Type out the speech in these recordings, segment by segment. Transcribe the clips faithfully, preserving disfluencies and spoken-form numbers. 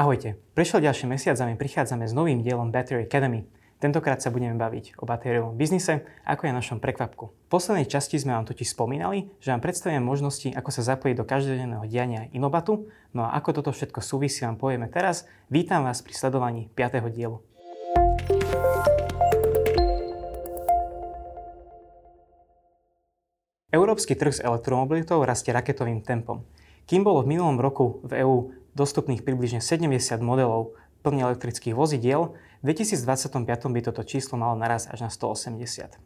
Ahojte, prešiel ďalší mesiac a my prichádzame s novým dielom Battery Academy. Tentokrát sa budeme baviť o batériovom biznise, ako je našom prekvapku. V poslednej časti sme vám totiž spomínali, že vám predstavíme možnosti, ako sa zapojiť do každodenného diania Inobatu, no a ako toto všetko súvisí vám povieme teraz. Vítam vás pri sledovaní piateho dielu. Európsky trh s elektromobilitou rastie raketovým tempom. Kým bolo v minulom roku v EÚ dostupných približne sedemdesiat modelov plne elektrických vozidiel, v dvetisícdvadsaťpäť by toto číslo malo naraz až na stoosemdesiat.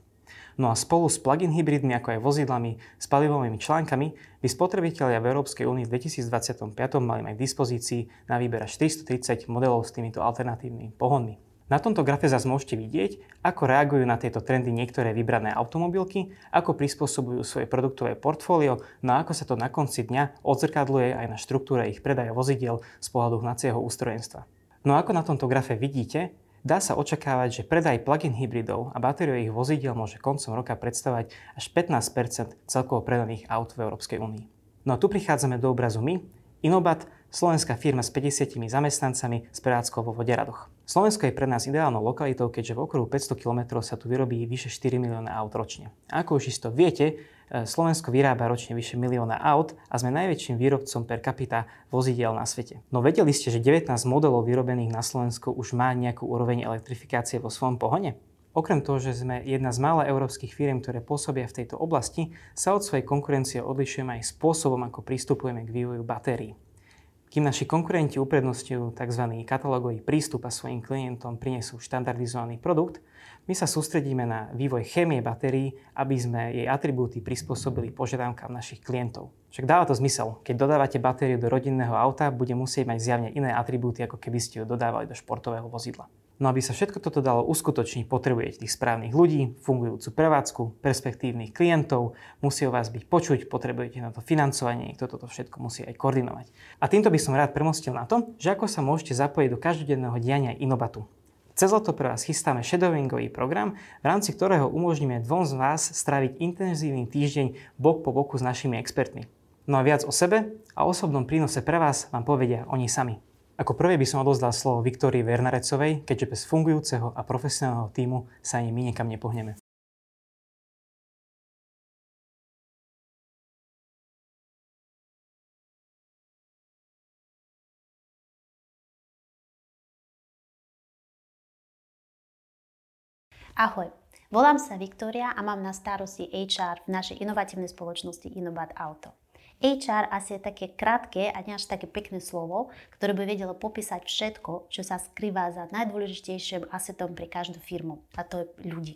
No a spolu s plug-in hybridmi, ako aj vozidlami s palivovými článkami, by spotrebitelia v Európskej únii v dvetisícdvadsaťpäť mali mať k dispozícii na výber až tristotridsať modelov s týmito alternatívnymi pohonmi. Na tomto grafe zase môžete vidieť, ako reagujú na tieto trendy niektoré vybrané automobilky, ako prispôsobujú svoje produktové portfólio, no a ako sa to na konci dňa odzrkadluje aj na štruktúre ich predaja vozidiel z pohľadu hnacieho ústrojenstva. No ako na tomto grafe vidíte, dá sa očakávať, že predaj plug-in hybridov a batériových vozidiel môže koncom roka predstavovať až pätnásť percent celkovo predaných aut v Európskej únii. No a tu prichádzame do obrazu my, Inobat, slovenská firma s päťdesiatimi zamestnancami s prevádzkou vo Voderadoch. Slovensko je pre nás ideálnou lokalitou, keďže v okruhu päťsto kilometrov sa tu vyrobí vyše štyri milióny aut ročne. A ako už isto viete, Slovensko vyrába ročne vyše milióna aut a sme najväčším výrobcom per capita vozidiel na svete. No vedeli ste, že devätnásť modelov vyrobených na Slovensku už má nejakú úroveň elektrifikácie vo svojom pohone? Okrem toho, že sme jedna z mála európskych firiem, ktoré pôsobia v tejto oblasti, sa od svojej konkurencie odlišujeme aj spôsobom, ako pristupujeme k vývoju batérií. Kým naši konkurenti uprednostňujú tzv. Katalógový prístup a svojim klientom prinesú štandardizovaný produkt, my sa sústredíme na vývoj chémie batérií, aby sme jej atribúty prispôsobili požiadavkám našich klientov. Však dáva to zmysel, keď dodávate batériu do rodinného auta, bude musieť mať zjavne iné atribúty, ako keby ste ju dodávali do športového vozidla. No aby sa všetko toto dalo uskutočniť, potrebujete tých správnych ľudí, fungujúcu prevádzku, perspektívnych klientov, musí o vás byť počuť, potrebujete na to financovanie, niekto toto všetko musí aj koordinovať. A týmto by som rád premostil na tom, že ako sa môžete zapojiť do každodenného diania Inobatu. Cez leto pre vás chystáme shadowingový program, v rámci ktorého umožníme dvom z vás stráviť intenzívny týždeň bok po boku s našimi expertmi. No a viac o sebe a osobnom prínose pre vás vám povedia oni sami. Ako prvé by som odovzdal slovo Viktórii Vernarecovej, keďže bez fungujúceho a profesionálneho tímu sa ani my niekam nepohneme. Ahoj, volám sa Viktória a mám na starosti há er v našej inovatívnej spoločnosti Innovate Auto. há er asi je také krátke a nie až také pekné slovo, ktoré by vedelo popísať všetko, čo sa skrýva za najdôležitejším asetom pre každú firmu, a to je ľudí.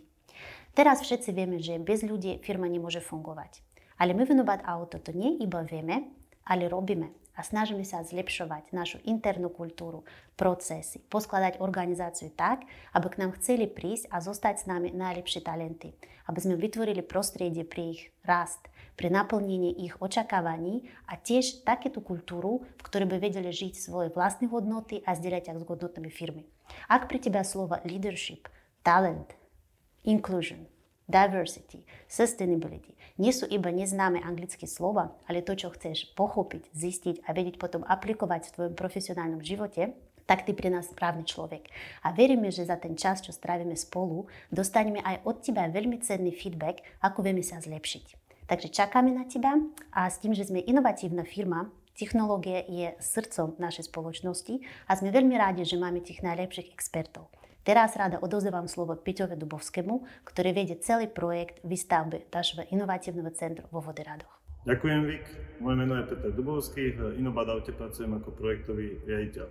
Teraz všetci vieme, že bez ľudí firma nemôže fungovať. Ale my v Innovate Auto to nie iba vieme, ale robíme a snažíme sa zlepšovať našu internú kultúru, procesy, poskladať organizáciu tak, aby k nám chceli prísť a zostať s nami najlepšie talenty, aby sme vytvorili prostredie pre ich rast, pre naplnenie ich očakávaní a tiež takúto kultúru, v ktorej by vedeli žiť svoje vlastné hodnoty a zdieľať ich s hodnotami firmy. Ak pre teba slova leadership, talent, inclusion, diversity, sustainability nie sú iba neznáme anglické slova, ale to, čo chceš pochopiť, zistiť a vedieť potom aplikovať v tvojom profesionálnom živote, tak ty pre nás správny človek. A veríme, že za ten čas, čo strávime spolu, dostaneme aj od teba veľmi cenný feedback, ako vieme sa zlepšiť. Takže čakáme na teba a s tým, že sme inovatívna firma, technológia je srdcom našej spoločnosti a sme veľmi rádi, že máme tých najlepších expertov. Teraz rada odovzdávam slovo Peťovi Dubovskému, ktorý vedie celý projekt výstavby našeho inovatívneho centra vo Voderadoch. Ďakujem, Vik. Moje meno je Peter Dubovský, v Inobate Aute pracujem ako projektový riaditeľ.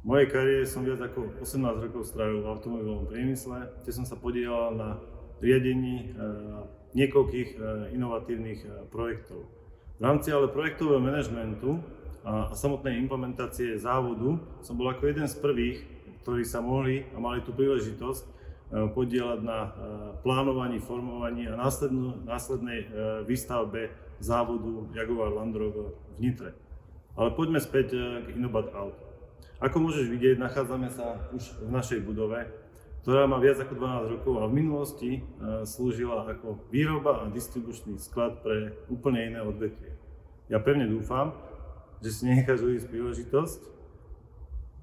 V mojej kariére som viac ako osemnásť rokov strávil v automobilovom priemysle, kde som sa podielal na riadení niekoľkých inovatívnych projektov. V rámci ale projektového manažmentu a samotnej implementácie závodu som bol ako jeden z prvých, ktorí sa mohli a mali tú príležitosť podieľať na plánovaní, formovaní a následnej výstavbe závodu Jaguar Land Rover v Nitre. Ale poďme späť k Inobate Auto. Ako môžeš vidieť, nachádzame sa už v našej budove, ktorá má viac ako dvanásť rokov a v minulosti slúžila ako výroba a distribučný sklad pre úplne iné odvetvie. Ja pevne dúfam, že si necháš ujsť príležitosť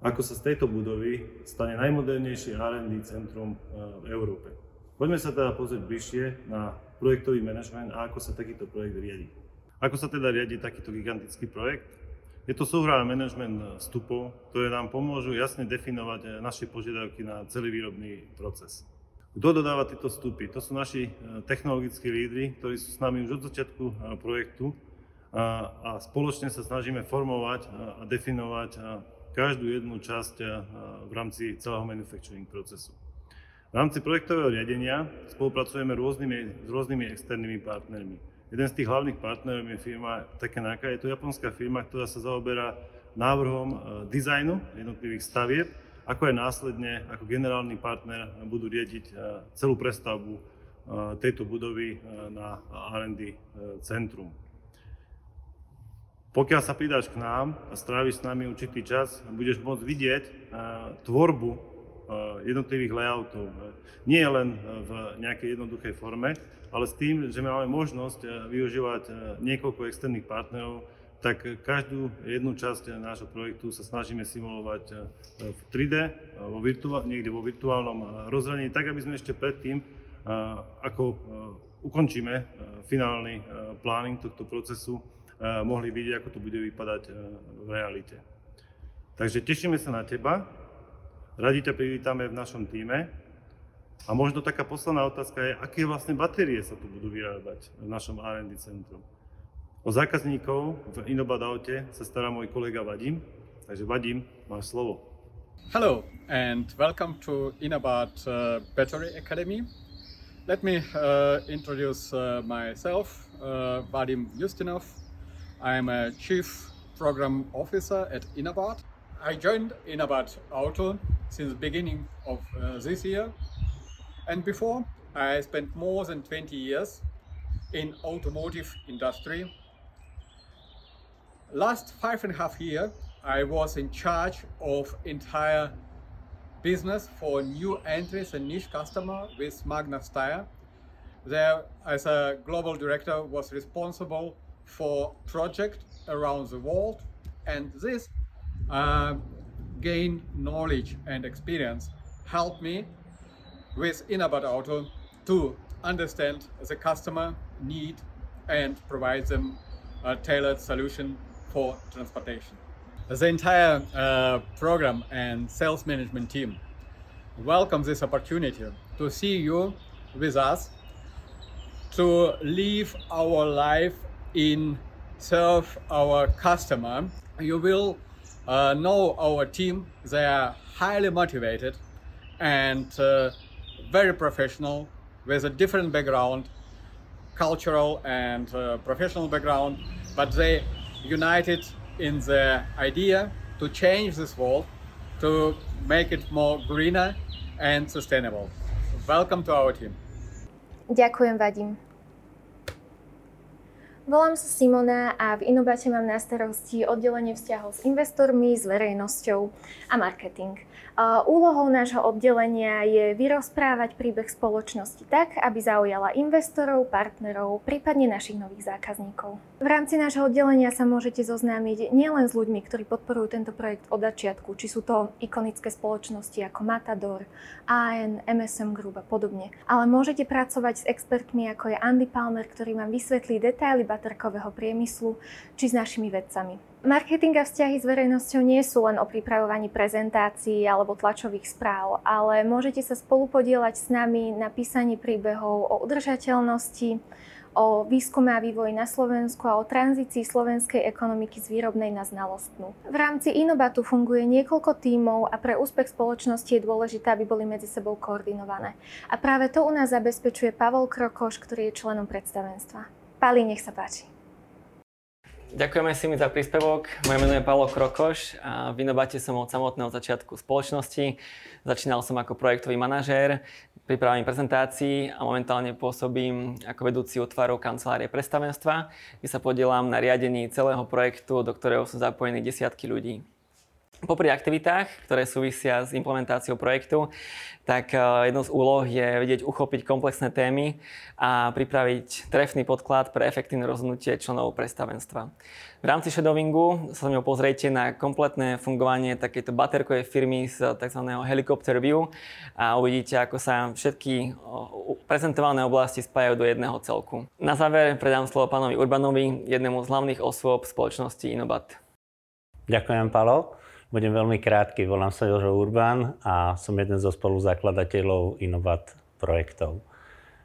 ako sa z tejto budovy stane najmodernejšie er end dé centrum v Európe. Poďme sa teda pozrieť bližšie na projektový manažment a ako sa takýto projekt riadi. Ako sa teda riadi takýto gigantický projekt? Je to súhra a manažment vstupov, ktoré nám pomôžu jasne definovať naše požiadavky na celý výrobný proces. Kto dodáva tieto vstupy? To sú naši technologickí lídri, ktorí sú s nami už od začiatku projektu a spoločne sa snažíme formovať a definovať každú jednu časť v rámci celého manufacturing procesu. V rámci projektového riadenia spolupracujeme rôznymi, s rôznymi externými partnermi. Jeden z tých hlavných partnerov je firma Takenaka, je to japonská firma, ktorá sa zaoberá návrhom dizajnu jednotlivých stavieb, ako aj následne ako generálny partner budú riadiť celú prestavbu tejto budovy na er end dé centrum. Pokiaľ sa pridáš k nám a stráviš s nami určitý čas, budeš môcť vidieť tvorbu jednotlivých layoutov. Nie len v nejakej jednoduchej forme, ale s tým, že máme možnosť využívať niekoľko externých partnerov, tak každú jednu časť nášho projektu sa snažíme simulovať v tri dé, vo virtu- niekde vo virtuálnom rozhraní, tak aby sme ešte predtým, ako ukončíme finálny pláning tohto procesu, mohli vidieť, ako to bude vypadať v realite. Takže tešíme sa na teba, radi ťa privítame v našom tíme a možno taká posledná otázka je, aké vlastne batérie sa tu budú vyrábať v našom er end dé centru. O zákazníkov v Inobat Aute sa stará môj kolega Vadim, takže Vadim, máš slovo. Hello and welcome to Inobat uh, Battery Academy. Let me uh, introduce uh, myself, uh, Vadim Ustinov. I'm a Chief Program Officer at Inobat. I joined Inobat Auto since the beginning of uh, this year, and before I spent more than twenty years in automotive industry. Last five and a half year I was in charge of entire business for new entries and niche customer with Magna Steyr. There, as a global director, was responsible for project around the world, and this uh, gained knowledge and experience helped me with Inobat Auto to understand the customer need and provide them a tailored solution for transportation. The entire uh, program and sales management team welcome this opportunity to see you with us, to live our life in serve our customer. You will uh, know our team. They are highly motivated and uh, very professional, with a different background, cultural and uh, professional background, but they united in the idea to change this world, to make it more greener and sustainable. Welcome to our team. Ďakujem, Vadim. Volám sa Simona a v Inobate mám na starosti oddelenie vzťahov s investormi, s verejnosťou a marketing. Úlohou nášho oddelenia je vyrozprávať príbeh spoločnosti tak, aby zaujala investorov, partnerov, prípadne našich nových zákazníkov. V rámci nášho oddelenia sa môžete zoznámiť nielen s ľuďmi, ktorí podporujú tento projekt od začiatku, či sú to ikonické spoločnosti ako Matador, á e en, em es em Group a podobne, ale môžete pracovať s expertmi ako je Andy Palmer, ktorý vám vysvetlí detaily baterkového priemyslu, či s našimi vedcami. Marketing a vzťahy s verejnosťou nie sú len o pripravovaní prezentácií alebo tlačových správ, ale môžete sa spolupodielať s nami na písaní príbehov o udržateľnosti, o výskume a vývoji na Slovensku a o tranzícii slovenskej ekonomiky z výrobnej na znalostnú. V rámci Inobatu funguje niekoľko tímov a pre úspech spoločnosti je dôležité, aby boli medzi sebou koordinované. A práve to u nás zabezpečuje Pavol Krokoš, ktorý je členom predstavenstva. Pali, nech sa páči. Ďakujeme si mi za príspevok. Moje meno je Pavol Krokoš a v Inobate som od samotného začiatku spoločnosti. Začínal som ako projektový manažér, pripravím prezentácií a momentálne pôsobím ako vedúci útvaru kancelárie predstavenstva, kde sa podielam na riadení celého projektu, do ktorého sú zapojení desiatky ľudí. Popri aktivitách, ktoré súvisia s implementáciou projektu, tak jednou z úloh je vedieť uchopiť komplexné témy a pripraviť trefný podklad pre efektívne rozhodnutie členov predstavenstva. V rámci shadowingu sa mňou pozrite na kompletné fungovanie takejto baterkovej firmy z tzv. Helicopter view a uvidíte, ako sa všetky prezentované oblasti spájajú do jedného celku. Na záver predám slovo pánovi Urbanovi, jednému z hlavných osôb spoločnosti Inobat. Ďakujem, Palo. Budem veľmi krátky, volám sa Jozef Urbán a som jeden zo spoluzakladateľov Inobat projektov.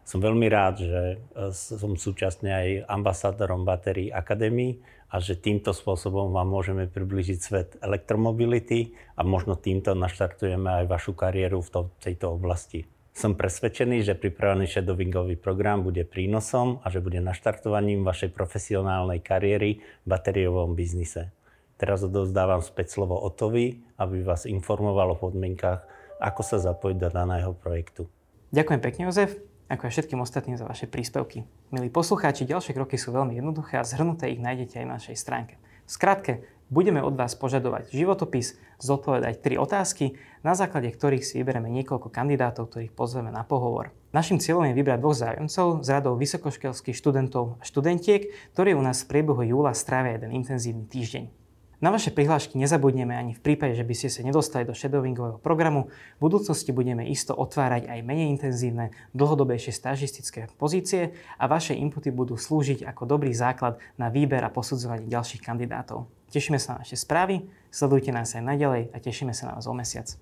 Som veľmi rád, že som súčasne aj ambasádorom Battery Academy a že týmto spôsobom vám môžeme priblížiť svet elektromobility a možno týmto naštartujeme aj vašu kariéru v to, tejto oblasti. Som presvedčený, že pripravený shadowingový program bude prínosom a že bude naštartovaním vašej profesionálnej kariéry v batériovom biznise. Teraz odovzdávam späť slovo Otovi, aby vás informoval o podmienkach, ako sa zapojiť do daného projektu. Ďakujem pekne, Jozef, ako aj všetkým ostatným za vaše príspevky. Milí poslucháči, ďalšie kroky sú veľmi jednoduché a zhrnuté ich nájdete aj na našej stránke. V skratke, budeme od vás požadovať životopis, zodpovedať tri otázky, na základe ktorých si vyberieme niekoľko kandidátov, ktorých pozveme na pohovor. Naším cieľom je vybrať dvoch záujemcov z radov vysokoškolských študentov a študentiek, ktorí u nás v priebehu júla strávia jeden intenzívny týždeň. Na vaše prihlášky nezabudneme ani v prípade, že by ste sa nedostali do shadowingového programu. V budúcnosti budeme isto otvárať aj menej intenzívne, dlhodobejšie stážistické pozície a vaše inputy budú slúžiť ako dobrý základ na výber a posudzovanie ďalších kandidátov. Tešíme sa na vaše správy, sledujte nás aj naďalej a tešíme sa na vás o mesiac.